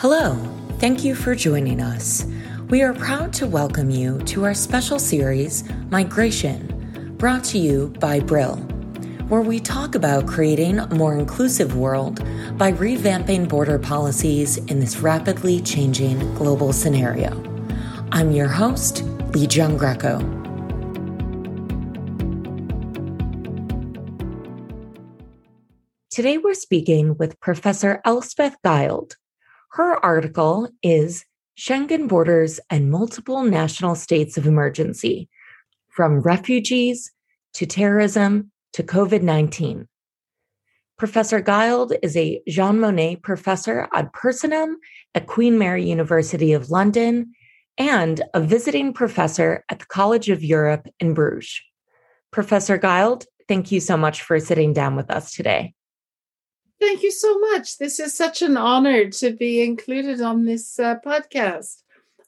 Hello, thank you for joining us. We are proud to welcome you to our special series, Migration, brought to you by Brill, where we talk about creating a more inclusive world by revamping border policies in this rapidly changing global scenario. I'm your host, Lee Jung Greco. Today we're speaking with Professor Elspeth Guild. Her article is Schengen Borders and Multiple National States of Emergency, From Refugees to Terrorism to COVID-19. Professor Guild is a Jean Monnet Professor ad personam at Queen Mary University of London and a visiting professor at the College of Europe in Bruges. Professor Guild, thank you so much for sitting down with us today. Thank you so much. This is such an honor to be included on this podcast.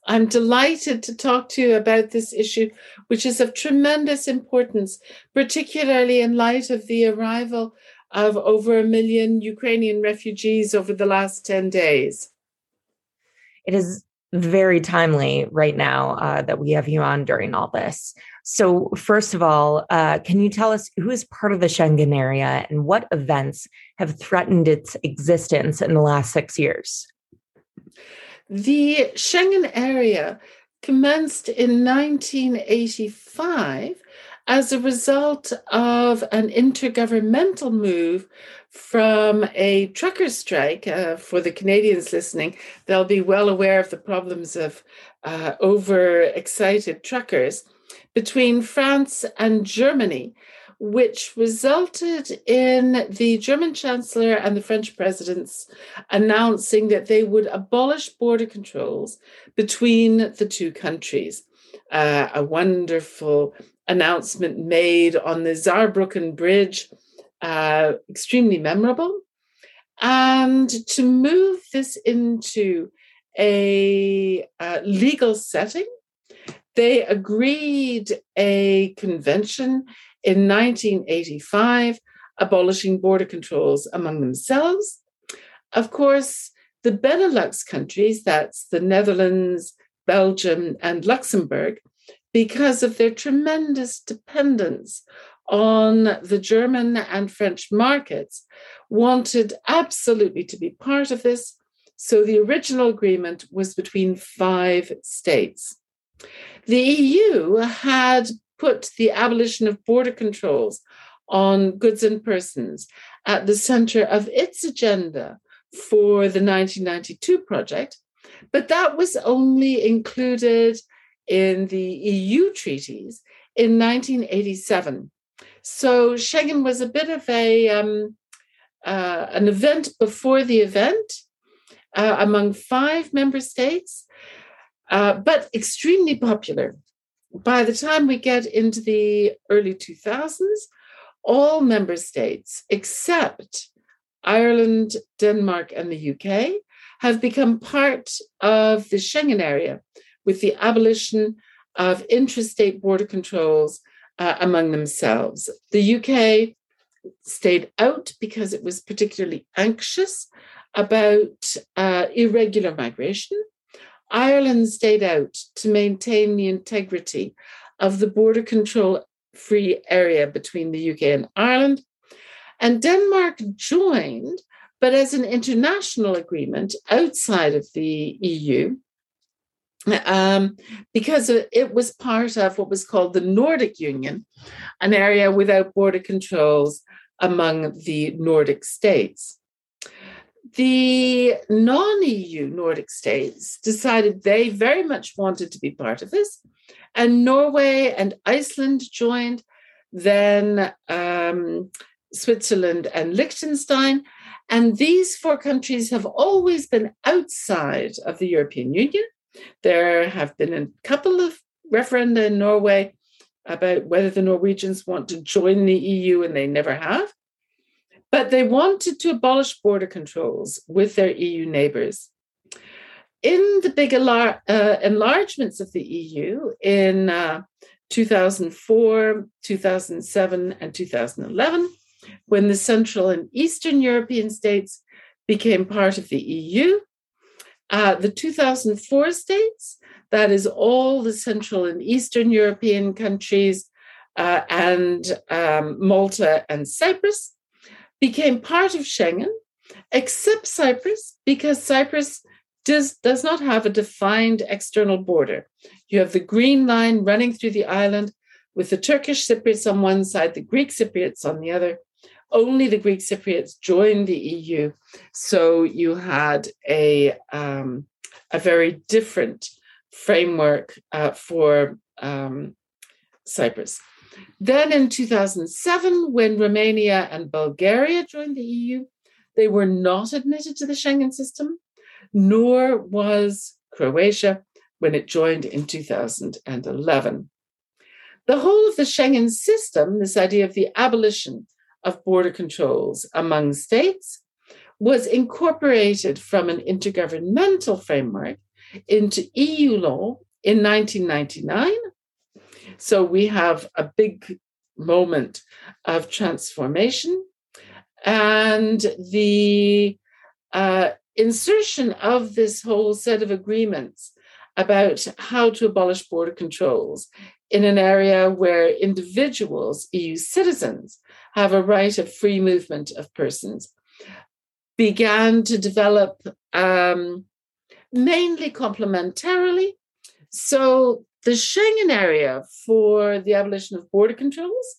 I'm delighted to talk to you about this issue, which is of tremendous importance, particularly in light of the arrival of over 1 million Ukrainian refugees over the last 10 days. It is very timely right now that we have you on during all this. So first of all, can you tell us who is part of the Schengen area and what events have threatened its existence in the last 6 years? The Schengen area commenced in 1985 as a result of an intergovernmental move from a trucker strike. For the Canadians listening, they'll be well aware of the problems of overexcited truckers between France and Germany, which resulted in the German Chancellor and the French presidents announcing that they would abolish border controls between the two countries. A wonderful announcement made on the Tsarbrouken Bridge, extremely memorable. And to move this into a legal setting, they agreed a convention in 1985, abolishing border controls among themselves. Of course, the Benelux countries, that's the Netherlands, Belgium, and Luxembourg, because of their tremendous dependence on the German and French markets, wanted absolutely to be part of this. So the original agreement was between 5 states. The EU had put the abolition of border controls on goods and persons at the center of its agenda for the 1992 project, but that was only included in the EU treaties in 1987. So Schengen was a bit of an event before the event among 5 member states, but extremely popular. By the time we get into the early 2000s, all member states except Ireland, Denmark, and the UK have become part of the Schengen area with the abolition of intrastate border controls among themselves. The UK stayed out because it was particularly anxious about irregular migration. Ireland stayed out to maintain the integrity of the border control-free area between the UK and Ireland. And Denmark joined, but as an international agreement outside of the EU, because it was part of what was called the Nordic Union, an area without border controls among the Nordic states. The non-EU Nordic states decided they very much wanted to be part of this, and Norway and Iceland joined, then Switzerland and Liechtenstein, and these 4 countries have always been outside of the European Union. There have been a couple of referenda in Norway about whether the Norwegians want to join the EU, and they never have. But they wanted to abolish border controls with their EU neighbours. In the big enlargements of the EU in 2004, 2007, and 2011, when the Central and Eastern European states became part of the EU, The 2004 states, that is all the Central and Eastern European countries and Malta and Cyprus, became part of Schengen, except Cyprus, because Cyprus does not have a defined external border. You have the green line running through the island with the Turkish Cypriots on one side, the Greek Cypriots on the other. Only the Greek Cypriots joined the EU. So you had a very different framework for Cyprus. Then in 2007, when Romania and Bulgaria joined the EU, they were not admitted to the Schengen system, nor was Croatia when it joined in 2011. The whole of the Schengen system, this idea of the abolition of border controls among states, was incorporated from an intergovernmental framework into EU law in 1999. So we have a big moment of transformation. And the insertion of this whole set of agreements about how to abolish border controls in an area where individuals, EU citizens, have a right of free movement of persons, began to develop mainly complementarily. So the Schengen area for the abolition of border controls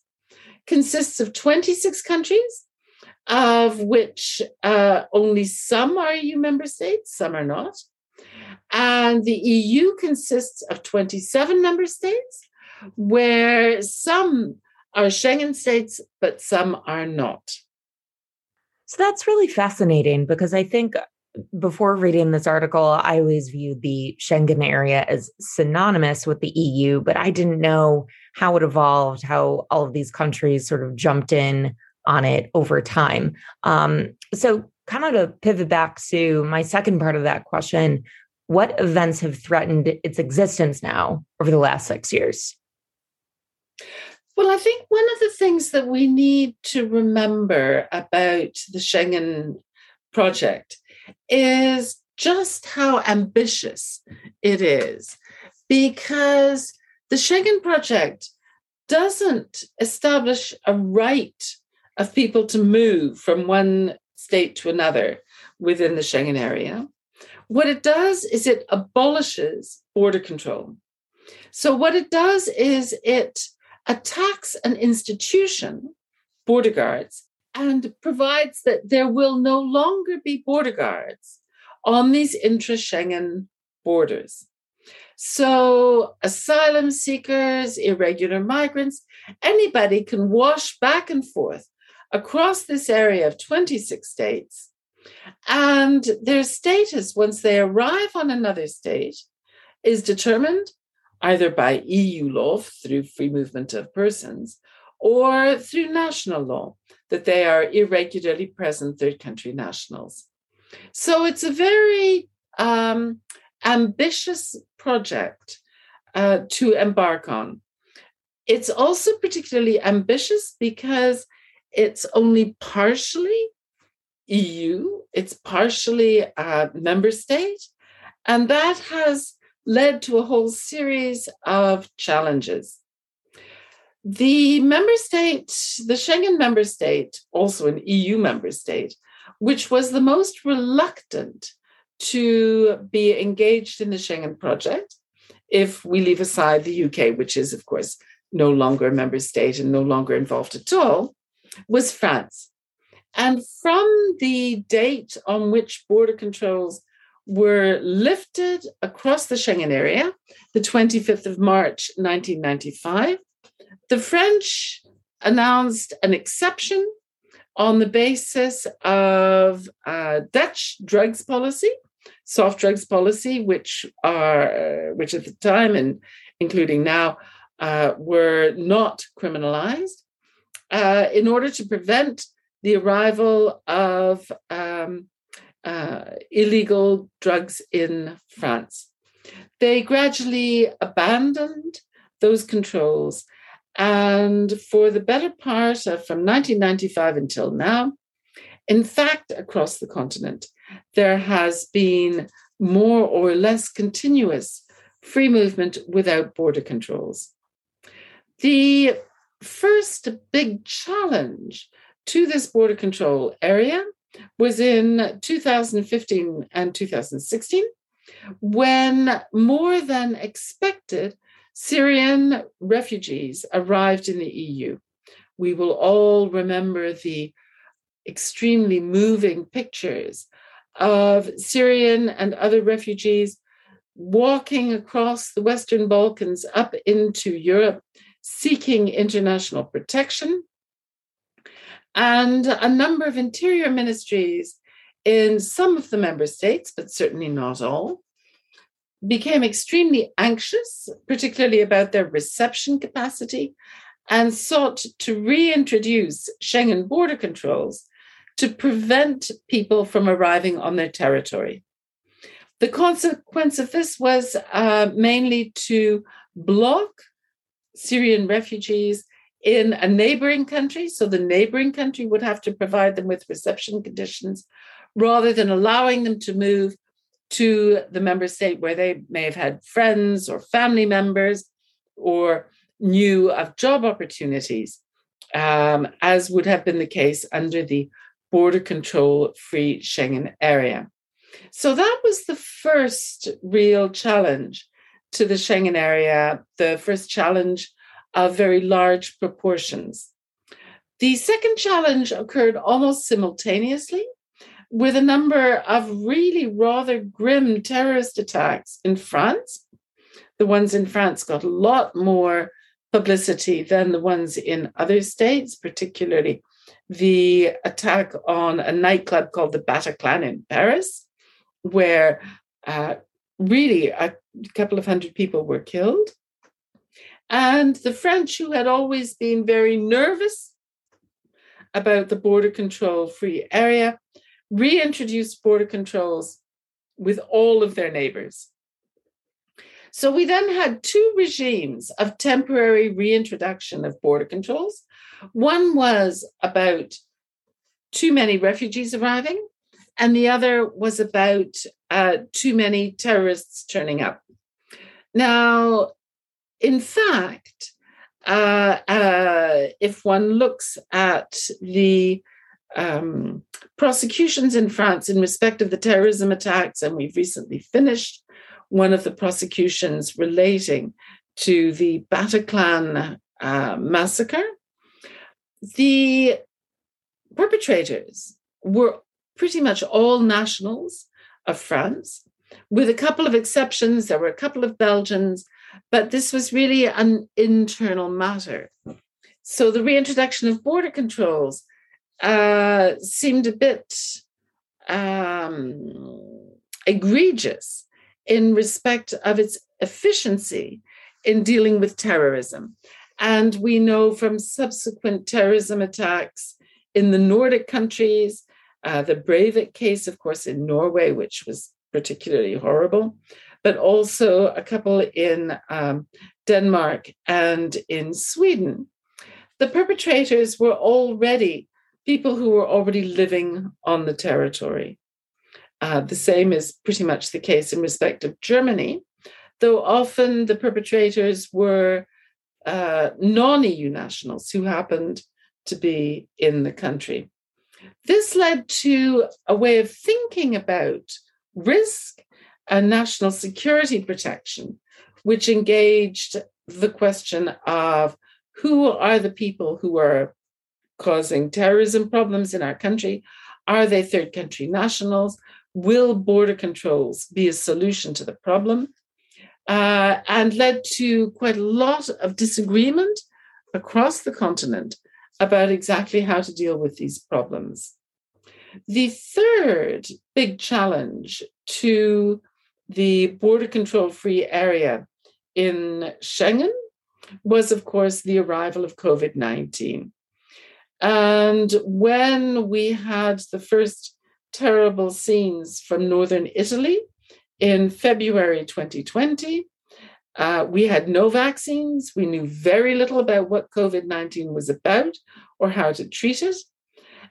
consists of 26 countries, of which only some are EU member states, some are not. And the EU consists of 27 member states, where some are Schengen states, but some are not. So that's really fascinating, because I think before reading this article, I always viewed the Schengen area as synonymous with the EU, but I didn't know how it evolved, how all of these countries sort of jumped in on it over time. So kind of to pivot back to my second part of that question, what events have threatened its existence now over the last 6 years? Well, I think one of the things that we need to remember about the Schengen project is just how ambitious it is, because the Schengen project doesn't establish a right of people to move from one state to another within the Schengen area. What it does is it abolishes border control. So what it does is it attacks an institution, border guards, and provides that there will no longer be border guards on these intra-Schengen borders. So asylum seekers, irregular migrants, anybody can wash back and forth across this area of 26 states, and their status once they arrive on another state is determined either by EU law through free movement of persons or through national law, that they are irregularly present third country nationals. So it's a very ambitious project to embark on. It's also particularly ambitious because it's only partially EU, it's partially a member state, and that has led to a whole series of challenges. The member state, the Schengen member state, also an EU member state, which was the most reluctant to be engaged in the Schengen project, if we leave aside the UK, which is, of course, no longer a member state and no longer involved at all, was France. And from the date on which border controls were lifted across the Schengen area, the 25th of March, 1995, the French announced an exception on the basis of Dutch drugs policy, soft drugs policy, which at the time, and including now, were not criminalized, in order to prevent the arrival of illegal drugs in France. They gradually abandoned those controls. And for the better part of from 1995 until now, in fact, across the continent, there has been more or less continuous free movement without border controls. The first big challenge to this border control area was in 2015 and 2016, when more than expected Syrian refugees arrived in the EU. We will all remember the extremely moving pictures of Syrian and other refugees walking across the Western Balkans up into Europe, seeking international protection. And a number of interior ministries in some of the member states, but certainly not all, became extremely anxious, particularly about their reception capacity, and sought to reintroduce Schengen border controls to prevent people from arriving on their territory. The consequence of this was mainly to block Syrian refugees in a neighboring country, so the neighboring country would have to provide them with reception conditions, rather than allowing them to move to the member state where they may have had friends or family members or knew of job opportunities, as would have been the case under the border control free Schengen area. So that was the first real challenge to the Schengen area, the first challenge of very large proportions. The second challenge occurred almost simultaneously with a number of really rather grim terrorist attacks in France. The ones in France got a lot more publicity than the ones in other states, particularly the attack on a nightclub called the Bataclan in Paris, where really a couple of hundred people were killed. And the French, who had always been very nervous about the border control-free area, reintroduced border controls with all of their neighbors. So we then had two regimes of temporary reintroduction of border controls. One was about too many refugees arriving, and the other was about too many terrorists turning up. Now, in fact, if one looks at the prosecutions in France in respect of the terrorism attacks, and we've recently finished one of the prosecutions relating to the Bataclan massacre, the perpetrators were pretty much all nationals of France, with a couple of exceptions. There were a couple of Belgians, but this was really an internal matter. So the reintroduction of border controls seemed a bit egregious in respect of its efficiency in dealing with terrorism. And we know from subsequent terrorism attacks in the Nordic countries, the Breivik case, of course, in Norway, which was particularly horrible, but also a couple in Denmark and in Sweden. The perpetrators were already people who were already living on the territory. The same is pretty much the case in respect of Germany, though often the perpetrators were non-EU nationals who happened to be in the country. This led to a way of thinking about risk and national security protection, which engaged the question of who are the people who are causing terrorism problems in our country? Are they third country nationals? Will border controls be a solution to the problem? And led to quite a lot of disagreement across the continent about exactly how to deal with these problems. The third big challenge to the border control-free area in Schengen was, of course, the arrival of COVID-19. And when we had the first terrible scenes from northern Italy in February 2020, we had no vaccines. We knew very little about what COVID-19 was about or how to treat it.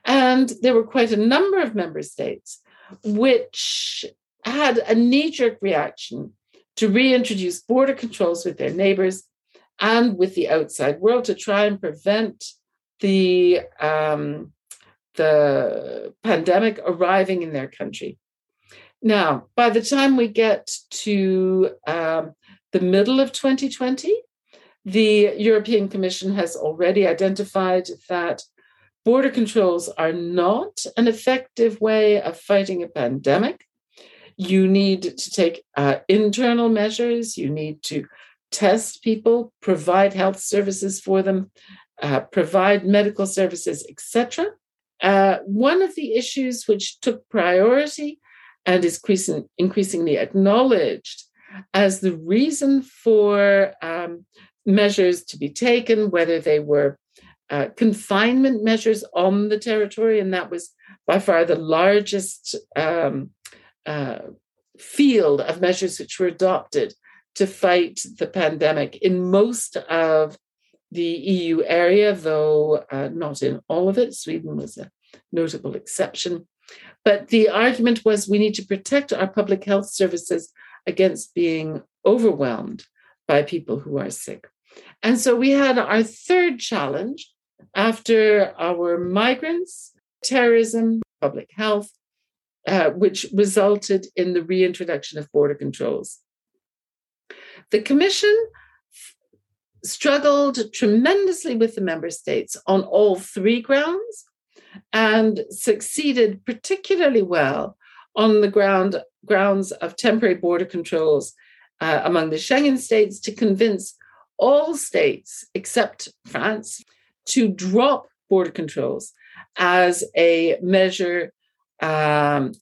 And there were quite a number of member states which had a knee-jerk reaction to reintroduce border controls with their neighbours and with the outside world to try and prevent the pandemic arriving in their country. Now, by the time we get to the middle of 2020, the European Commission has already identified that border controls are not an effective way of fighting a pandemic. You need to take internal measures. You need to test people, provide health services for them, provide medical services, etc. One of the issues which took priority and is increasingly acknowledged as the reason for measures to be taken, whether they were confinement measures on the territory, and that was by far the largest field of measures which were adopted to fight the pandemic in most of the EU area, though not in all of it. Sweden was a notable exception. But the argument was we need to protect our public health services against being overwhelmed by people who are sick. And so we had our third challenge after our migrants, terrorism, public health, which resulted in the reintroduction of border controls. The Commission struggled tremendously with the member states on all three grounds and succeeded particularly well on the grounds of temporary border controls among the Schengen states to convince all states except France to drop border controls as a measure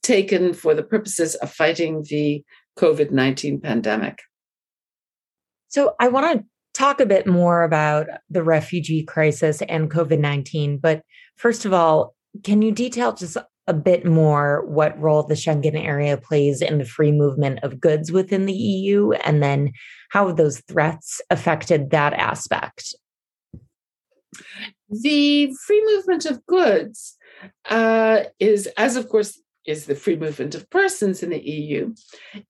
taken for the purposes of fighting the COVID-19 pandemic. So I want to talk a bit more about the refugee crisis and COVID-19. But first of all, can you detail just a bit more what role the Schengen area plays in the free movement of goods within the EU, and then how have those threats affected that aspect? The free movement of goods is the free movement of persons in the EU,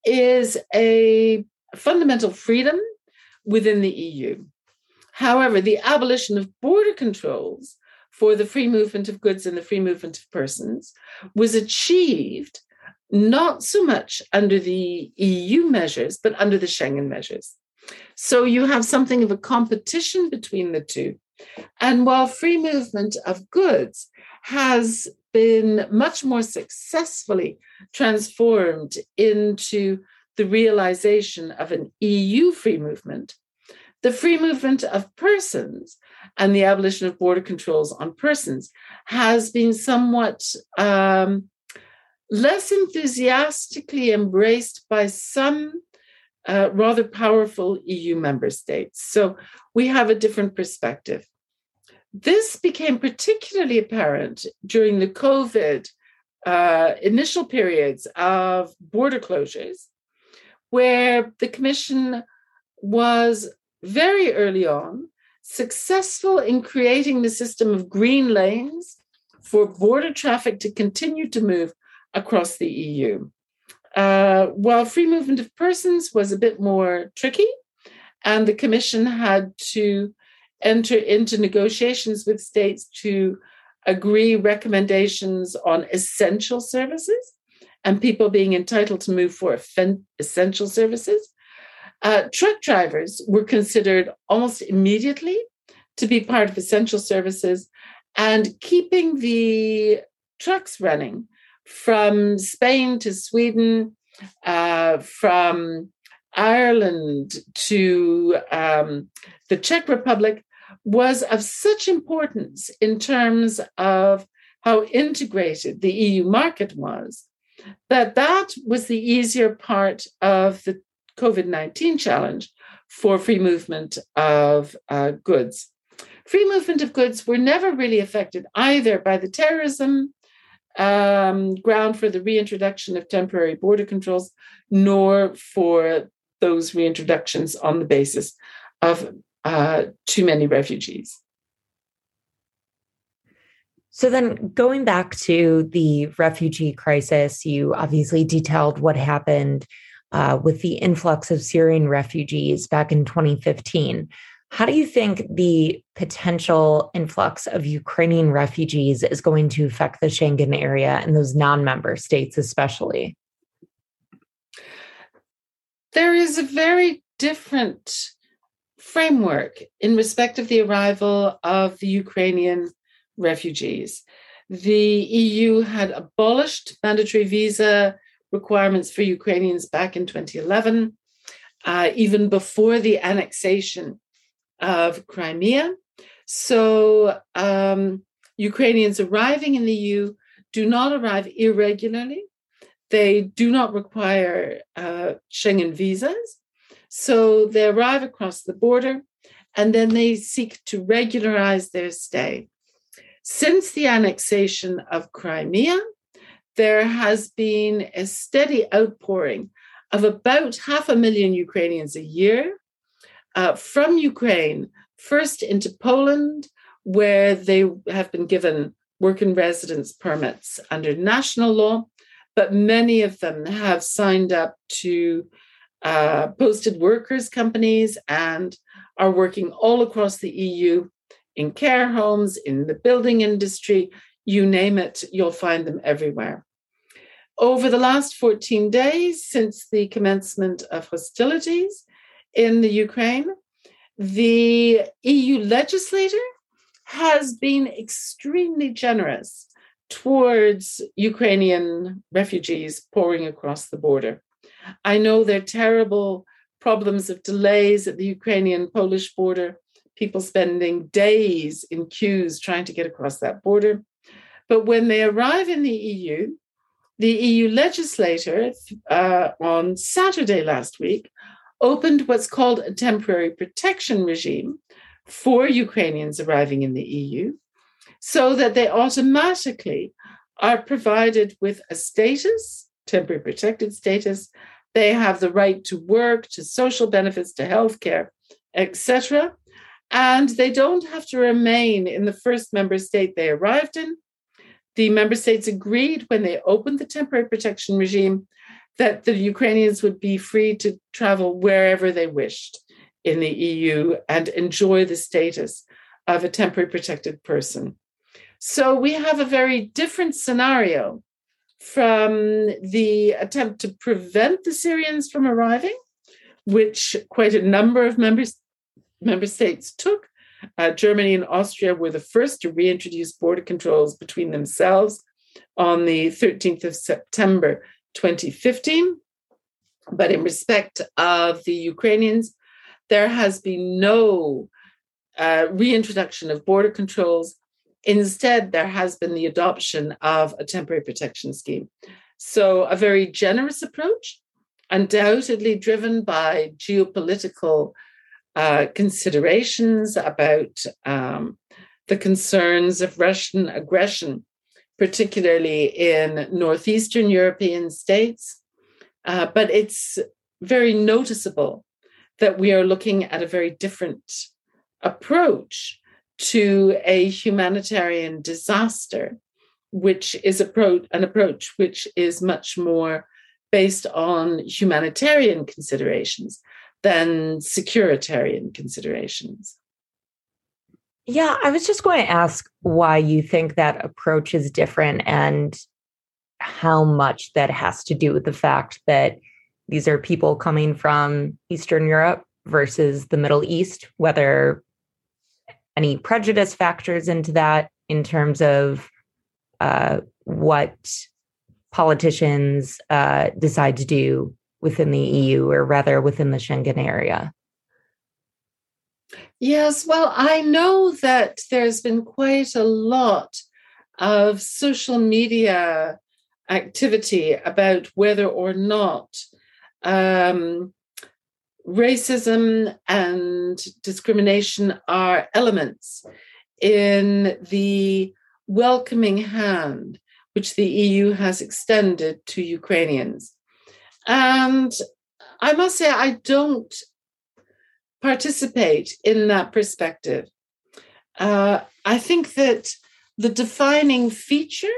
is a fundamental freedom within the EU. However, the abolition of border controls for the free movement of goods and the free movement of persons was achieved not so much under the EU measures, but under the Schengen measures. So you have something of a competition between the two. And while free movement of goods has been much more successfully transformed into the realization of an EU free movement, the free movement of persons and the abolition of border controls on persons has been somewhat less enthusiastically embraced by some rather powerful EU member states. So we have a different perspective. This became particularly apparent during the COVID initial periods of border closures, where the Commission was very early on successful in creating the system of green lanes for border traffic to continue to move across the EU. While free movement of persons was a bit more tricky, and the Commission had to enter into negotiations with states to agree recommendations on essential services and people being entitled to move for essential services, truck drivers were considered almost immediately to be part of essential services, and keeping the trucks running from Spain to Sweden, from Ireland to the Czech Republic was of such importance in terms of how integrated the EU market was that was the easier part of the COVID-19 challenge for free movement of goods. Free movement of goods were never really affected either by the terrorism ground for the reintroduction of temporary border controls, nor for those reintroductions on the basis of too many refugees. So then going back to the refugee crisis, you obviously detailed what happened with the influx of Syrian refugees back in 2015. How do you think the potential influx of Ukrainian refugees is going to affect the Schengen area and those non-member states especially? There is a very different framework in respect of the arrival of the Ukrainian refugees. The EU had abolished mandatory visa requirements for Ukrainians back in 2011, even before the annexation of Crimea. So Ukrainians arriving in the EU do not arrive irregularly. They do not require Schengen visas. So they arrive across the border and then they seek to regularize their stay. Since the annexation of Crimea, there has been a steady outpouring of about 500,000 Ukrainians a year from Ukraine, first into Poland, where they have been given work and residence permits under national law, but many of them have signed up to posted workers companies and are working all across the EU in care homes, in the building industry, you name it, you'll find them everywhere. Over the last 14 days since the commencement of hostilities in the Ukraine, the EU legislator has been extremely generous towards Ukrainian refugees pouring across the border. I know there are terrible problems of delays at the Ukrainian-Polish border, people spending days in queues trying to get across that border. But when they arrive in the EU legislator on Saturday last week opened what's called a temporary protection regime for Ukrainians arriving in the EU so that they automatically are provided with a status, temporary protected status. They have the right to work, to social benefits, to healthcare, etc. And they don't have to remain in the first member state they arrived in. The member states agreed when they opened the temporary protection regime that the Ukrainians would be free to travel wherever they wished in the EU and enjoy the status of a temporary protected person. So we have a very different scenario from the attempt to prevent the Syrians from arriving, which quite a number of member states took. Germany and Austria were the first to reintroduce border controls between themselves on the 13th of September, 2015. But in respect of the Ukrainians, there has been no reintroduction of border controls. Instead, there has been the adoption of a temporary protection scheme. So a very generous approach, undoubtedly driven by geopolitical considerations about the concerns of Russian aggression, particularly in northeastern European states. But it's very noticeable that we are looking at a very different approach to a humanitarian disaster, which is an approach which is much more based on humanitarian considerations than securitarian considerations. Yeah, I was just going to ask why you think that approach is different and how much that has to do with the fact that these are people coming from Eastern Europe versus the Middle East, whether any prejudice factors into that in terms of what politicians decide to do within the EU, or rather within the Schengen area? Yes, well, I know that there's been quite a lot of social media activity about whether or not racism and discrimination are elements in the welcoming hand which the EU has extended to Ukrainians. And I must say, I don't participate in that perspective. I think that the defining feature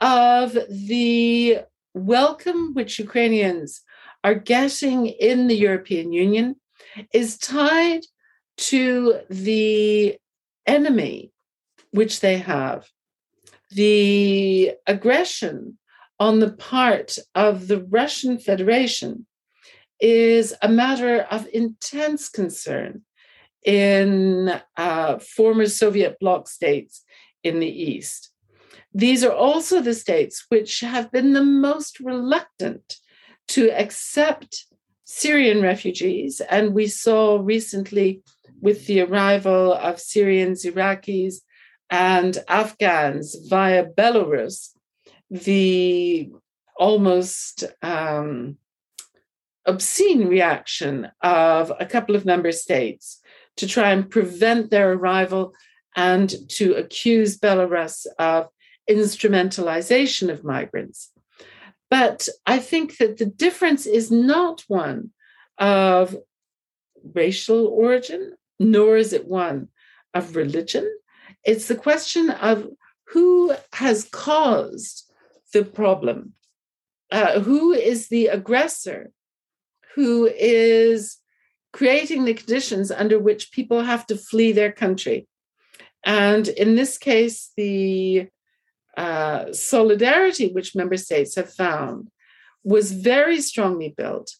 of the welcome which Ukrainians are getting in the European Union is tied to the enemy which they have, the aggression on the part of the Russian Federation is a matter of intense concern in former Soviet bloc states in the East. These are also the states which have been the most reluctant to accept Syrian refugees. And we saw recently with the arrival of Syrians, Iraqis, and Afghans via Belarus, the almost obscene reaction of a couple of member states to try and prevent their arrival and to accuse Belarus of instrumentalization of migrants. But I think that the difference is not one of racial origin, nor is it one of religion. It's the question of who has caused the problem, who is the aggressor, who is creating the conditions under which people have to flee their country. And in this case, the solidarity which member states have found was very strongly built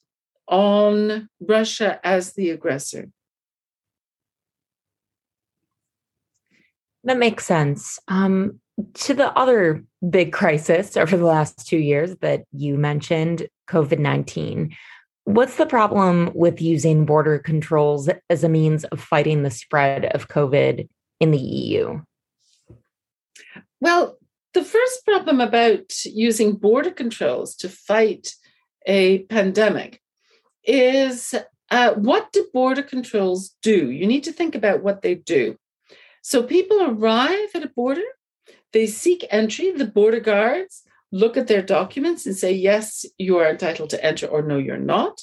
on Russia as the aggressor. That makes sense. To the other big crisis over the last 2 years that you mentioned, COVID-19, what's the problem with using border controls as a means of fighting the spread of COVID in the EU? Well, the first problem about using border controls to fight a pandemic is what do border controls do? You need to think about what they do. So people arrive at a border, they seek entry, the border guards look at their documents and say, yes, you are entitled to enter, or no, you're not.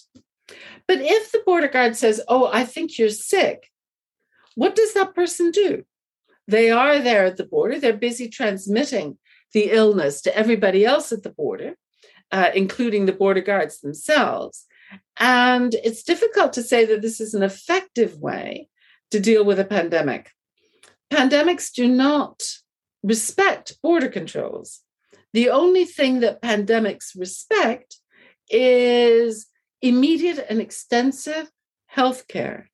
But if the border guard says, oh, I think you're sick, what does that person do? They are there at the border. They're busy transmitting the illness to everybody else at the border, including the border guards themselves. And it's difficult to say that this is an effective way to deal with a pandemic. Pandemics do not respect border controls. The only thing that pandemics respect is immediate and extensive health care.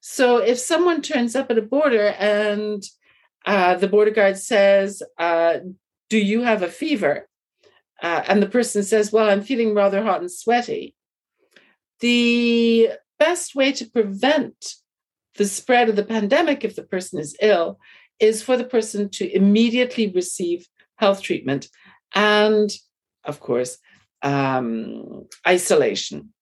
So if someone turns up at a border and the border guard says, do you have a fever? And the person says, well, I'm feeling rather hot and sweaty. The best way to prevent the spread of the pandemic, if the person is ill, is for the person to immediately receive health treatment and, of course, isolation.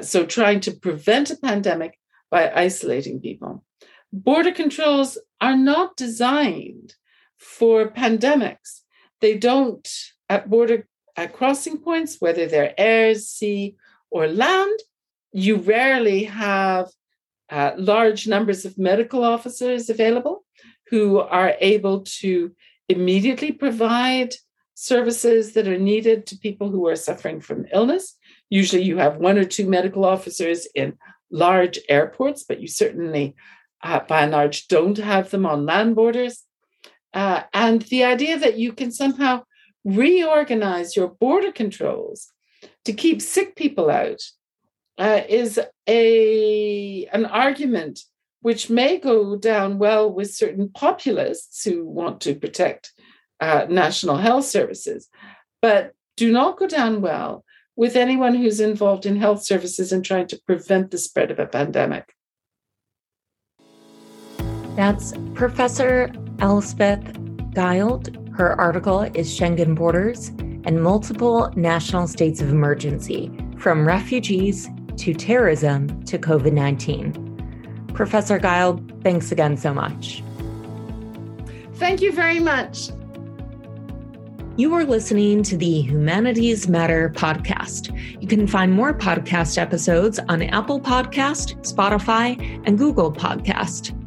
So trying to prevent a pandemic by isolating people. Border controls are not designed for pandemics. They don't, at border crossing points, whether they're air, sea, or land, you rarely have large numbers of medical officers available who are able to immediately provide services that are needed to people who are suffering from illness. Usually you have one or two medical officers in large airports, but you certainly, by and large, don't have them on land borders. And the idea that you can somehow reorganize your border controls to keep sick people out is an argument which may go down well with certain populists who want to protect national health services, but do not go down well with anyone who's involved in health services and trying to prevent the spread of a pandemic. That's Professor Elspeth Guild. Her article is Schengen Borders and Multiple National States of Emergency, From Refugees to Terrorism to COVID-19. Professor Guild, thanks again so much. Thank you very much. You are listening to the Humanities Matter podcast. You can find more podcast episodes on Apple Podcast, Spotify, and Google Podcast.